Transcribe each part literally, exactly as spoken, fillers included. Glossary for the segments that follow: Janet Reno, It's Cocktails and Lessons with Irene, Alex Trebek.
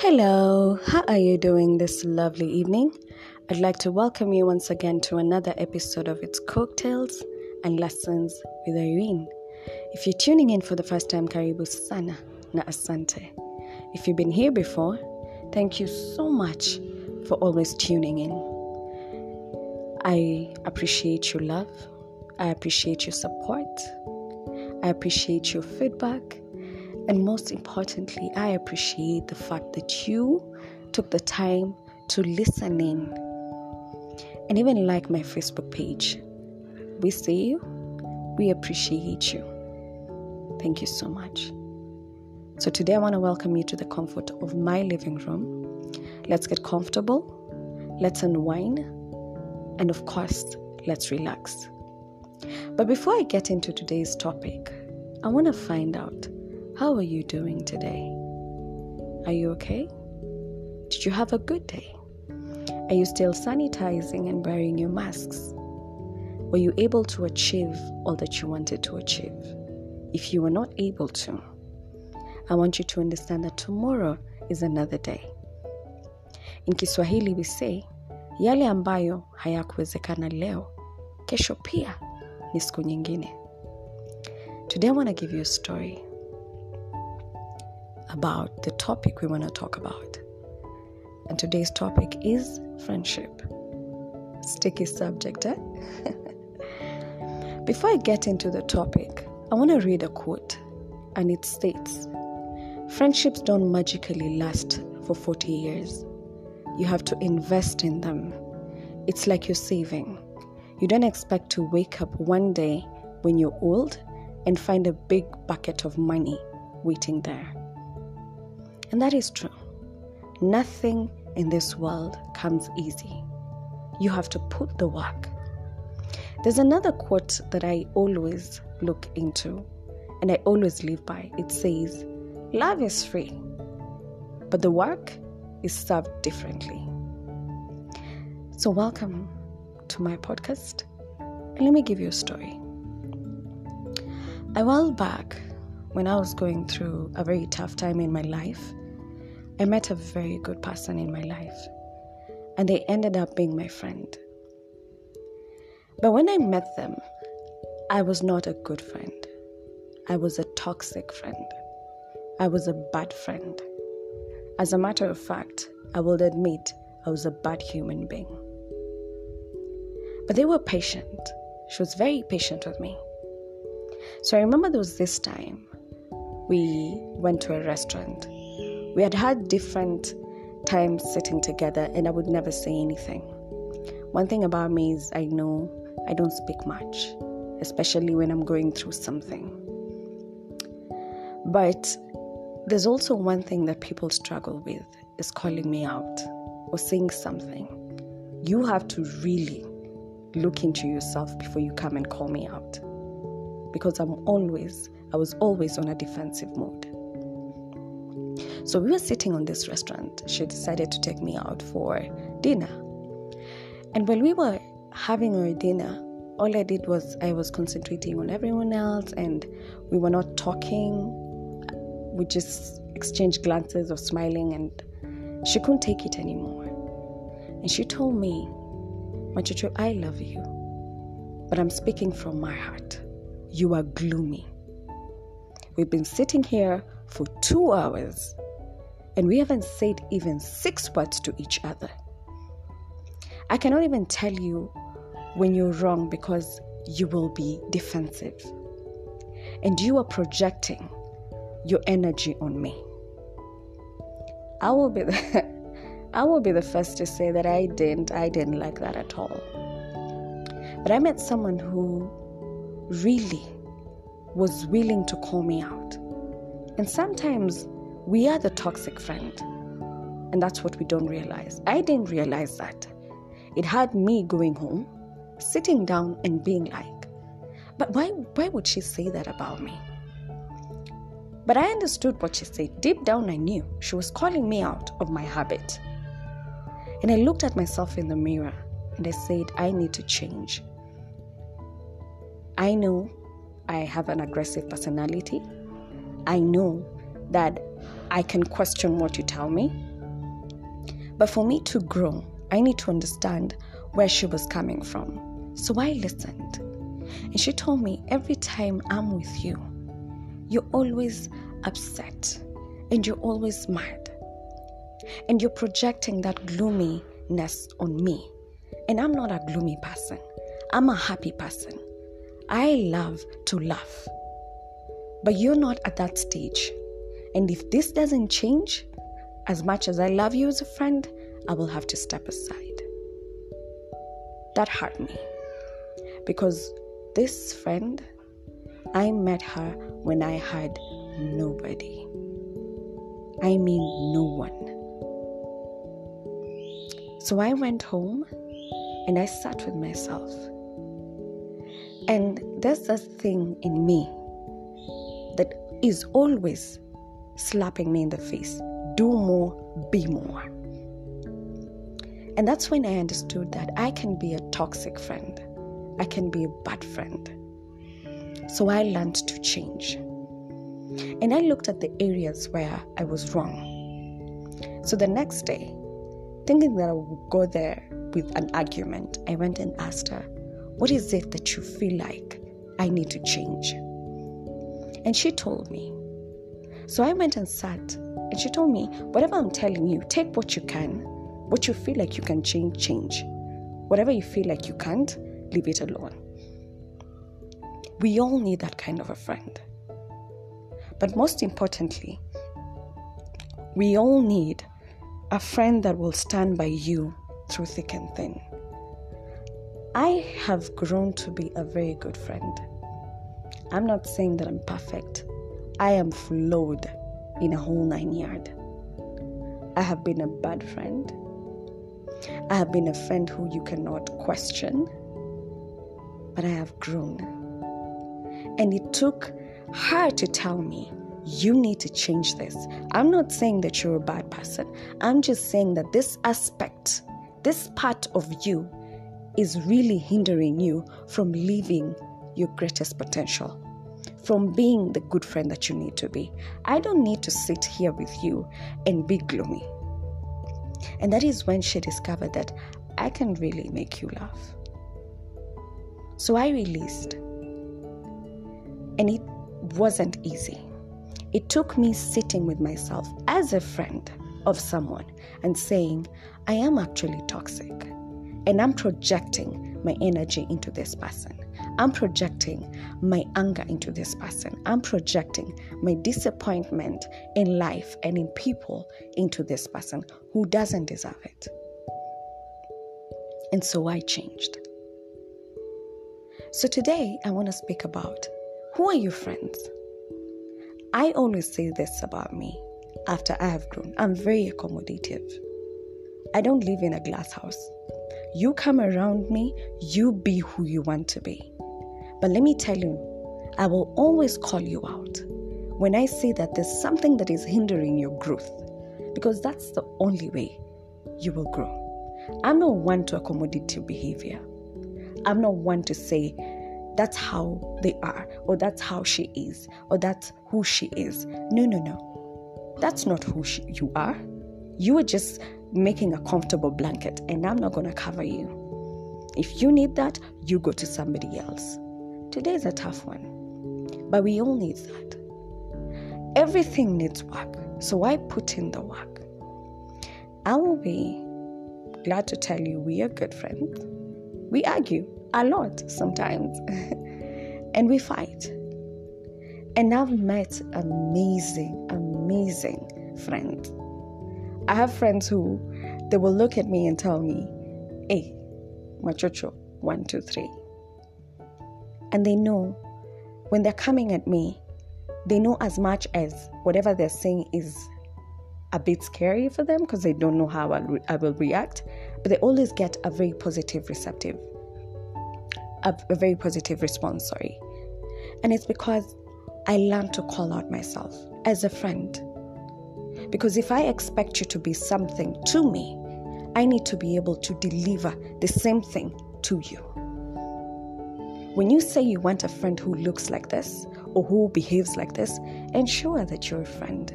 Hello, how are you doing this lovely evening? I'd like to welcome you once again to another episode of It's Cocktails and Lessons with Irene. If you're tuning in for the first time, karibu sana na asante. If you've been here before, thank you so much for always tuning in. I appreciate your love. I appreciate your support. I appreciate your feedback. And most importantly, I appreciate the fact that you took the time to listen in and even like my Facebook page. We see you. We appreciate you. Thank you so much. So today I want to welcome you to the comfort of my living room. Let's get comfortable. Let's unwind. And of course, let's relax. But before I get into today's topic, I want to find out, how are you doing today? Are you okay? Did you have a good day? Are you still sanitizing and wearing your masks? Were you able to achieve all that you wanted to achieve? If you were not able to, I want you to understand that tomorrow is another day. In Kiswahili we say, yale ambayo hayakuwezekana leo, kesho pia ni siku nyingine. Today I want to give you a story about the topic we want to talk about. And today's topic is friendship. Sticky subject, eh? Before I get into the topic, I want to read a quote, and it states, "Friendships don't magically last for forty years. You have to invest in them. It's like you're saving. You don't expect to wake up one day when you're old and find a big bucket of money waiting there." And that is true. Nothing in this world comes easy. You have to put the work. There's another quote that I always look into and I always live by. It says, "Love is free, but the work is served differently." So welcome to my podcast. And let me give you a story. A while back, when I was going through a very tough time in my life, I met a very good person in my life, and they ended up being my friend. But when I met them, I was not a good friend. I was a toxic friend. I was a bad friend. As a matter of fact, I will admit I was a bad human being. But they were patient. She was very patient with me. So I remember there was this time we went to a restaurant. We had had different times sitting together, and I would never say anything. One thing about me is I know I don't speak much, especially when I'm going through something. But there's also one thing that people struggle with, is calling me out or saying something. You have to really look into yourself before you come and call me out, because I'm always I was always on a defensive mode. So we were sitting on this restaurant. She decided to take me out for dinner. And when we were having our dinner, all I did was I was concentrating on everyone else, and we were not talking. We just exchanged glances of smiling, and she couldn't take it anymore. And she told me, "Machuchu, I love you, but I'm speaking from my heart. You are gloomy. We've been sitting here for two hours and we haven't said even six words to each other. I cannot even tell you when you're wrong because you will be defensive. And you are projecting your energy on me." I will be the, I will be the first to say that I didn't, I didn't like that at all. But I met someone who really was willing to call me out. And sometimes we are the toxic friend, and that's what we don't realize. I didn't realize that. It had me going home, sitting down and being like, but why why would she say that about me? But I understood what she said. Deep down I knew she was calling me out of my habit. And I looked at myself in the mirror and I said, I need to change. I know I have an aggressive personality. I know that I can question what you tell me. But for me to grow, I need to understand where she was coming from. So I listened. And she told me, every time I'm with you, you're always upset and you're always mad. And you're projecting that gloominess on me. And I'm not a gloomy person. I'm a happy person. I love to laugh. But you're not at that stage. And if this doesn't change, as much as I love you as a friend, I will have to step aside. That hurt me. Because this friend, I met her when I had nobody. I mean no one. So I went home and I sat with myself. And there's this thing in me that is always slapping me in the face. Do more, be more. And that's when I understood that I can be a toxic friend. I can be a bad friend. So I learned to change. And I looked at the areas where I was wrong. So the next day, thinking that I would go there with an argument, I went and asked her, what is it that you feel like I need to change? And she told me. So I went and sat, and she told me, whatever I'm telling you, take what you can. What you feel like you can change, change. Whatever you feel like you can't, leave it alone. We all need that kind of a friend. But most importantly, we all need a friend that will stand by you through thick and thin. I have grown to be a very good friend. I'm not saying that I'm perfect. I am flawed in a whole nine yard. I have been a bad friend. I have been a friend who you cannot question, but I have grown. And it took her to tell me, you need to change this. I'm not saying that you're a bad person. I'm just saying that this aspect, this part of you is really hindering you from living your greatest potential, from being the good friend that you need to be. I don't need to sit here with you and be gloomy. And that is when she discovered that I can really make you laugh. So I released. And it wasn't easy. It took me sitting with myself as a friend of someone and saying, I am actually toxic. And I'm projecting my energy into this person. I'm projecting my anger into this person. I'm projecting my disappointment in life and in people into this person who doesn't deserve it. And so I changed. So today, I want to speak about, who are your friends? I always say this about me after I have grown. I'm very accommodative. I don't live in a glass house. You come around me, you be who you want to be. But let me tell you, I will always call you out when I see that there's something that is hindering your growth, because that's the only way you will grow. I'm not one to accommodate your behavior. I'm not one to say, that's how they are, or that's how she is, or that's who she is. No, no, no. That's not who she, you are. You are just making a comfortable blanket, and I'm not going to cover you. If you need that, you go to somebody else. Today is a tough one, but we all need that. Everything needs work, so I put in the work. I will be glad to tell you we are good friends. We argue a lot sometimes and we fight. And I've met amazing, amazing friends. I have friends who, they will look at me and tell me, hey, machocho, one, two, three. And they know when they're coming at me, they know as much as whatever they're saying is a bit scary for them because they don't know how I, re- I will react. But they always get a very positive receptive, a, a very positive response, sorry. And it's because I learned to call out myself as a friend. Because if I expect you to be something to me, I need to be able to deliver the same thing to you. When you say you want a friend who looks like this or who behaves like this, ensure that you're a friend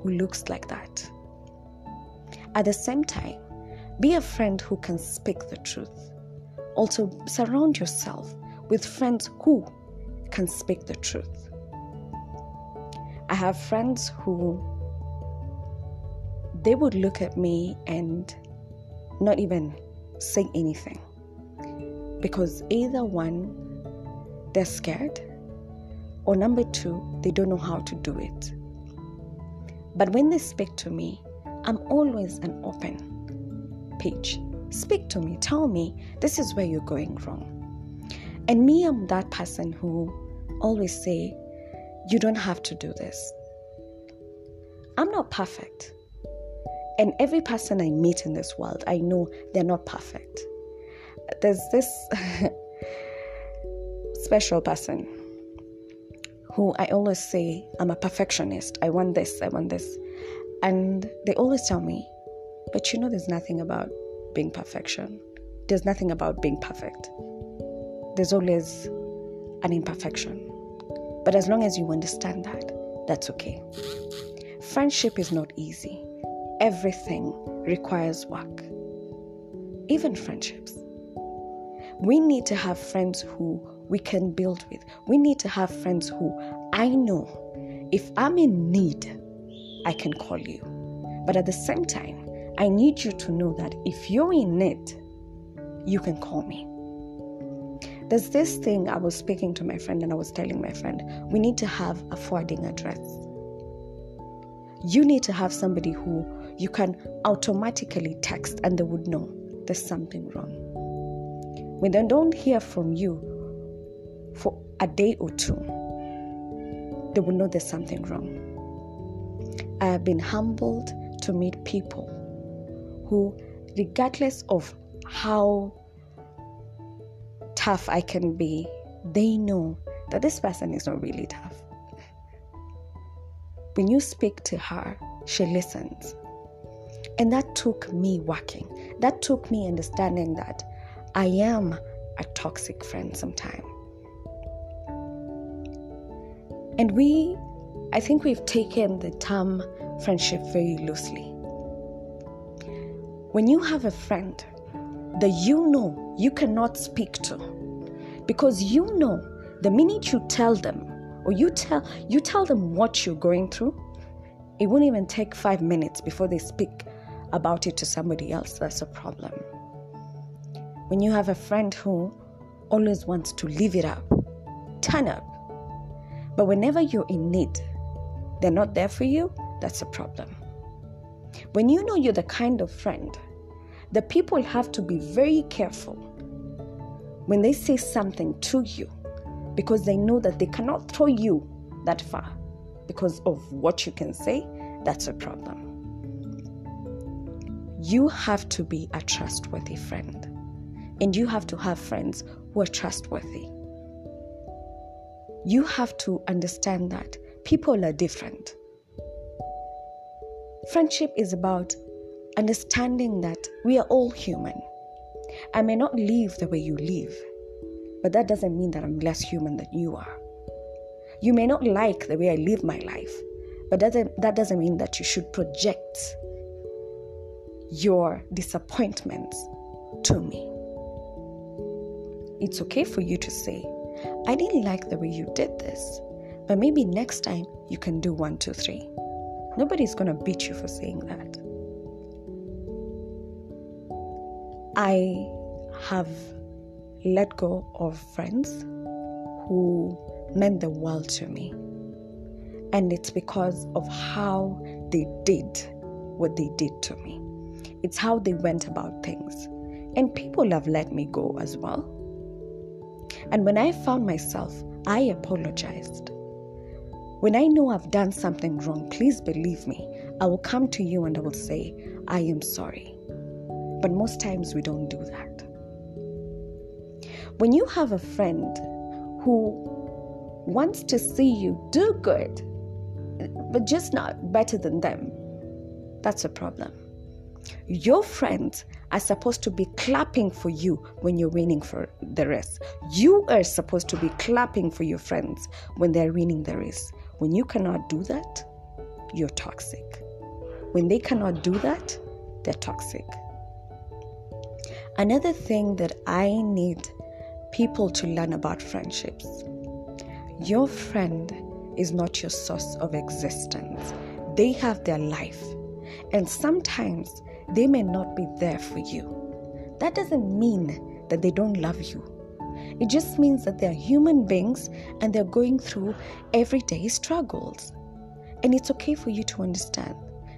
who looks like that. At the same time, be a friend who can speak the truth. Also, surround yourself with friends who can speak the truth. I have friends who, they would look at me and not even say anything, because either one, they're scared, or number two, they don't know how to do it. But when they speak to me, I'm always an open page. Speak to me, tell me, this is where you're going wrong. And me, I'm that person who always say, you don't have to do this. I'm not perfect. And every person I meet in this world, I know they're not perfect. There's this special person who I always say, I'm a perfectionist. I want this, I want this. And they always tell me, but you know, there's nothing about being perfection. There's nothing about being perfect. There's always an imperfection. But as long as you understand that, that's okay. Friendship is not easy. Everything requires work. Even friendships. We need to have friends who we can build with. We need to have friends who I know if I'm in need, I can call you. But at the same time, I need you to know that if you're in need, you can call me. There's this thing I was speaking to my friend and I was telling my friend, we need to have a forwarding address. You need to have somebody who you can automatically text and they would know there's something wrong. When they don't hear from you for a day or two, they will know there's something wrong. I have been humbled to meet people who, regardless of how tough I can be, they know that this person is not really tough. When you speak to her, she listens. And that took me working. That took me understanding that I am a toxic friend sometimes. And we, I think we've taken the term friendship very loosely. When you have a friend that you know you cannot speak to, because you know the minute you tell them, or you tell you tell them what you're going through, it won't even take five minutes before they speak about it to somebody else. That's a problem. When you have a friend who always wants to live it up, turn up, but whenever you're in need, they're not there for you, that's a problem. When you know you're the kind of friend, the people have to be very careful when they say something to you, because they know that they cannot throw you that far because of what you can say. That's a problem. You have to be a trustworthy friend, and you have to have friends who are trustworthy. You have to understand that people are different. Friendship is about understanding that we are all human. I may not live the way you live, but that doesn't mean that I'm less human than you are. You may not like the way I live my life, but that doesn't, that doesn't mean that you should project your disappointments to me. It's okay for you to say, I didn't like the way you did this, but maybe next time you can do one, two, three. Nobody's going to beat you for saying that. I have let go of friends who meant the world to me. And it's because of how they did what they did to me. It's how they went about things. And people have let me go as well. And when I found myself, I apologized. When I know I've done something wrong, please believe me, I will come to you and I will say, I am sorry. But most times we don't do that. When you have a friend who wants to see you do good, but just not better than them, that's a problem. Your friends are supposed to be clapping for you when you're winning for the race. You are supposed to be clapping for your friends when they're winning the race. When you cannot do that, you're toxic. When they cannot do that, they're toxic. Another thing that I need people to learn about friendships. Your friend is not your source of existence. They have their life, and sometimes they may not be there for you. That doesn't mean that they don't love you. It just means that they're human beings and they're going through everyday struggles. And it's okay for you to understand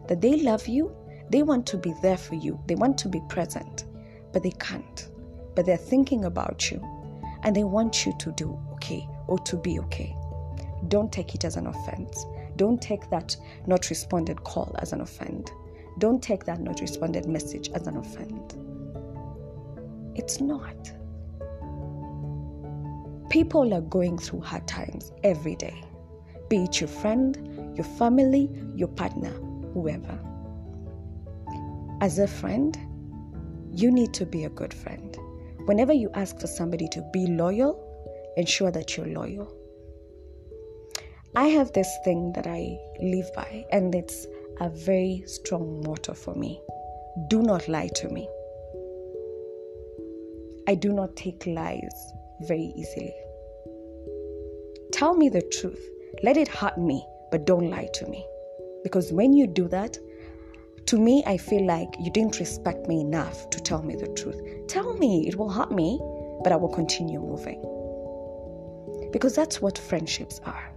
that they love you, they want to be there for you, they want to be present, but they can't. But they're thinking about you and they want you to do okay or to be okay. Don't take it as an offense. Don't take that not responded call as an offense. Don't take that not responded message as an offense. It's not. People are going through hard times every day, be it your friend, your family, your partner, whoever. As a friend, you need to be a good friend. Whenever you ask for somebody to be loyal, ensure that you're loyal. I have this thing that I live by, and it's a very strong motto for me. Do not lie to me. I do not take lies very easily. Tell me the truth. Let it hurt me, but don't lie to me. Because when you do that, to me, I feel like you didn't respect me enough to tell me the truth. Tell me, it will hurt me, but I will continue moving. Because that's what friendships are.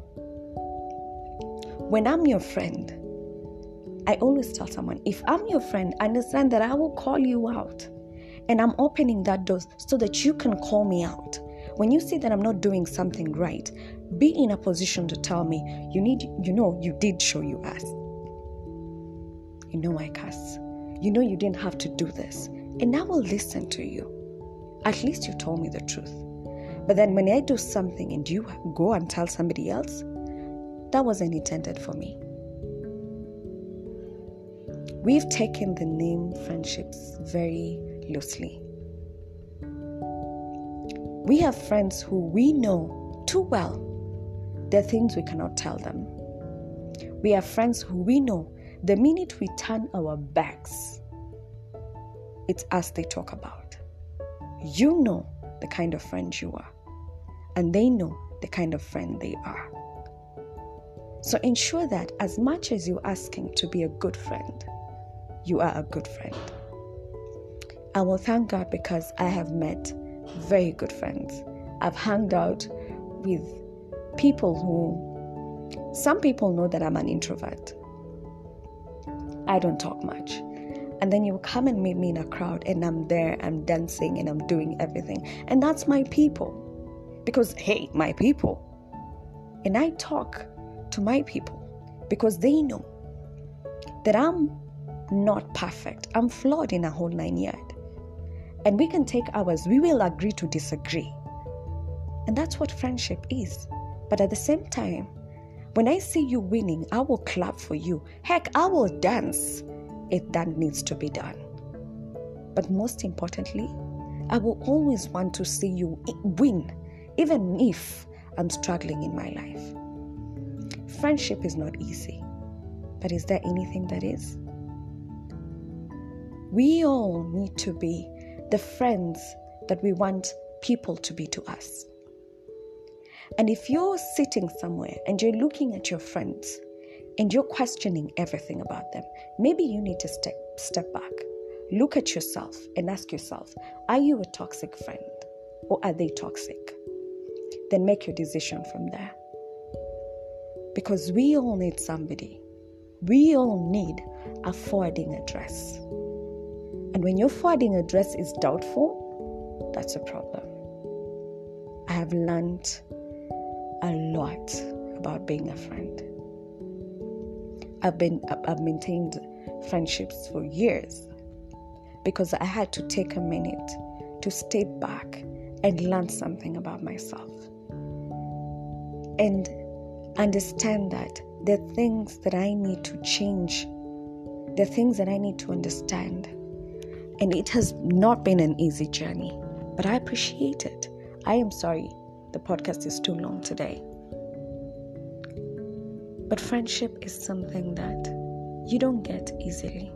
When I'm your friend, I always tell someone, if I'm your friend, understand that I will call you out. And I'm opening that door so that you can call me out. When you see that I'm not doing something right, be in a position to tell me, you need, you know, you did show you ass. You know I cuss. You know you didn't have to do this. And I will listen to you. At least you told me the truth. But then when I do something and you go and tell somebody else, that wasn't intended for me. We've taken the name friendships very loosely. We have friends who we know too well. There are things we cannot tell them. We have friends who we know the minute we turn our backs, it's us they talk about. You know the kind of friend you are, and they know the kind of friend they are. So ensure that as much as you're asking to be a good friend, you are a good friend. I will thank God because I have met very good friends. I've hung out with people who, some people know that I'm an introvert. I don't talk much. And then you come and meet me in a crowd and I'm there, I'm dancing and I'm doing everything. And that's my people. Because, hey, my people. And I talk to my people because they know that I'm not perfect. I'm flawed in a whole nine yard. And we can take hours. We will agree to disagree. And that's what friendship is. But at the same time, when I see you winning, I will clap for you. Heck, I will dance if that needs to be done. But most importantly, I will always want to see you win, even if I'm struggling in my life. Friendship is not easy. But is there anything that is? We all need to be the friends that we want people to be to us. And if you're sitting somewhere and you're looking at your friends and you're questioning everything about them, maybe you need to step, step back, look at yourself and ask yourself, are you a toxic friend or are they toxic? Then make your decision from there. Because we all need somebody. We all need a forwarding address. And when your forwarding address is doubtful, that's a problem. I have learned a lot about being a friend. I've been I've maintained friendships for years because I had to take a minute to step back and learn something about myself and understand that there are things that I need to change. There are things that I need to understand. And it has not been an easy journey, but I appreciate it. I am sorry the podcast is too long today. But friendship is something that you don't get easily.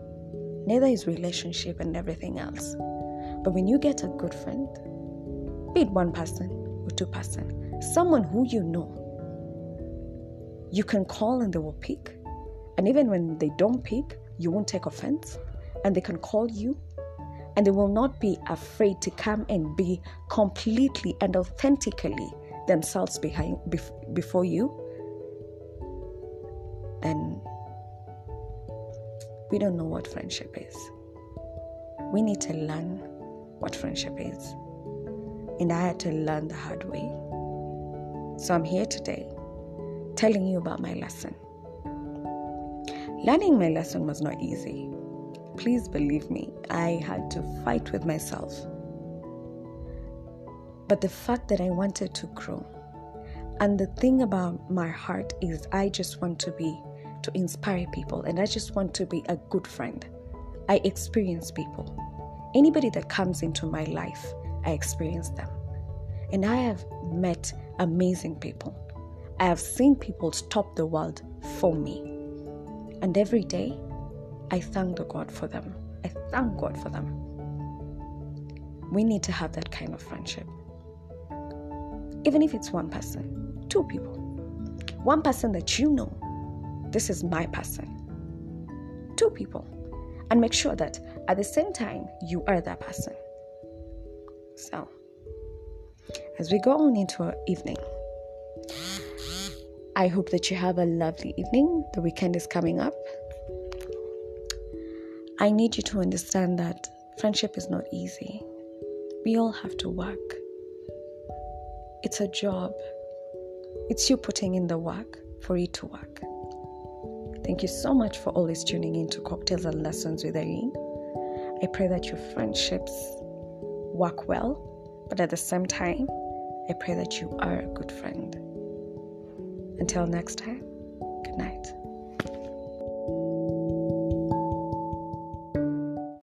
neither is relationship and everything else. But when you get a good friend, be it one person or two person, someone who you know, you can call and they will pick. And even when they don't pick, you won't take offense. And they can call you. And they will not be afraid to come and be completely and authentically themselves behind bef- before you. Then we don't know what friendship is. We need to learn what friendship is. And I had to learn the hard way. So I'm here today telling you about my lesson. Learning my lesson was not easy. Please believe me, I had to fight with myself. But the fact that I wanted to grow, and the thing about my heart is I just want to be, to inspire people, and I just want to be a good friend. I experience people. Anybody that comes into my life, I experience them. And I have met amazing people. I have seen people stop the world for me. And every day, I thank the God for them. I thank God for them. We need to have that kind of friendship. Even if it's one person, two people. One person that you know, this is my person. Two people. And make sure that at the same time, you are that person. So, as we go on into our evening, I hope that you have a lovely evening. The weekend is coming up. I need you to understand that friendship is not easy. We all have to work. It's a job. It's you putting in the work for it to work. Thank you so much for always tuning in to Cocktails and Lessons with Irene. I pray that your friendships work well, but at the same time, I pray that you are a good friend. Until next time, good night.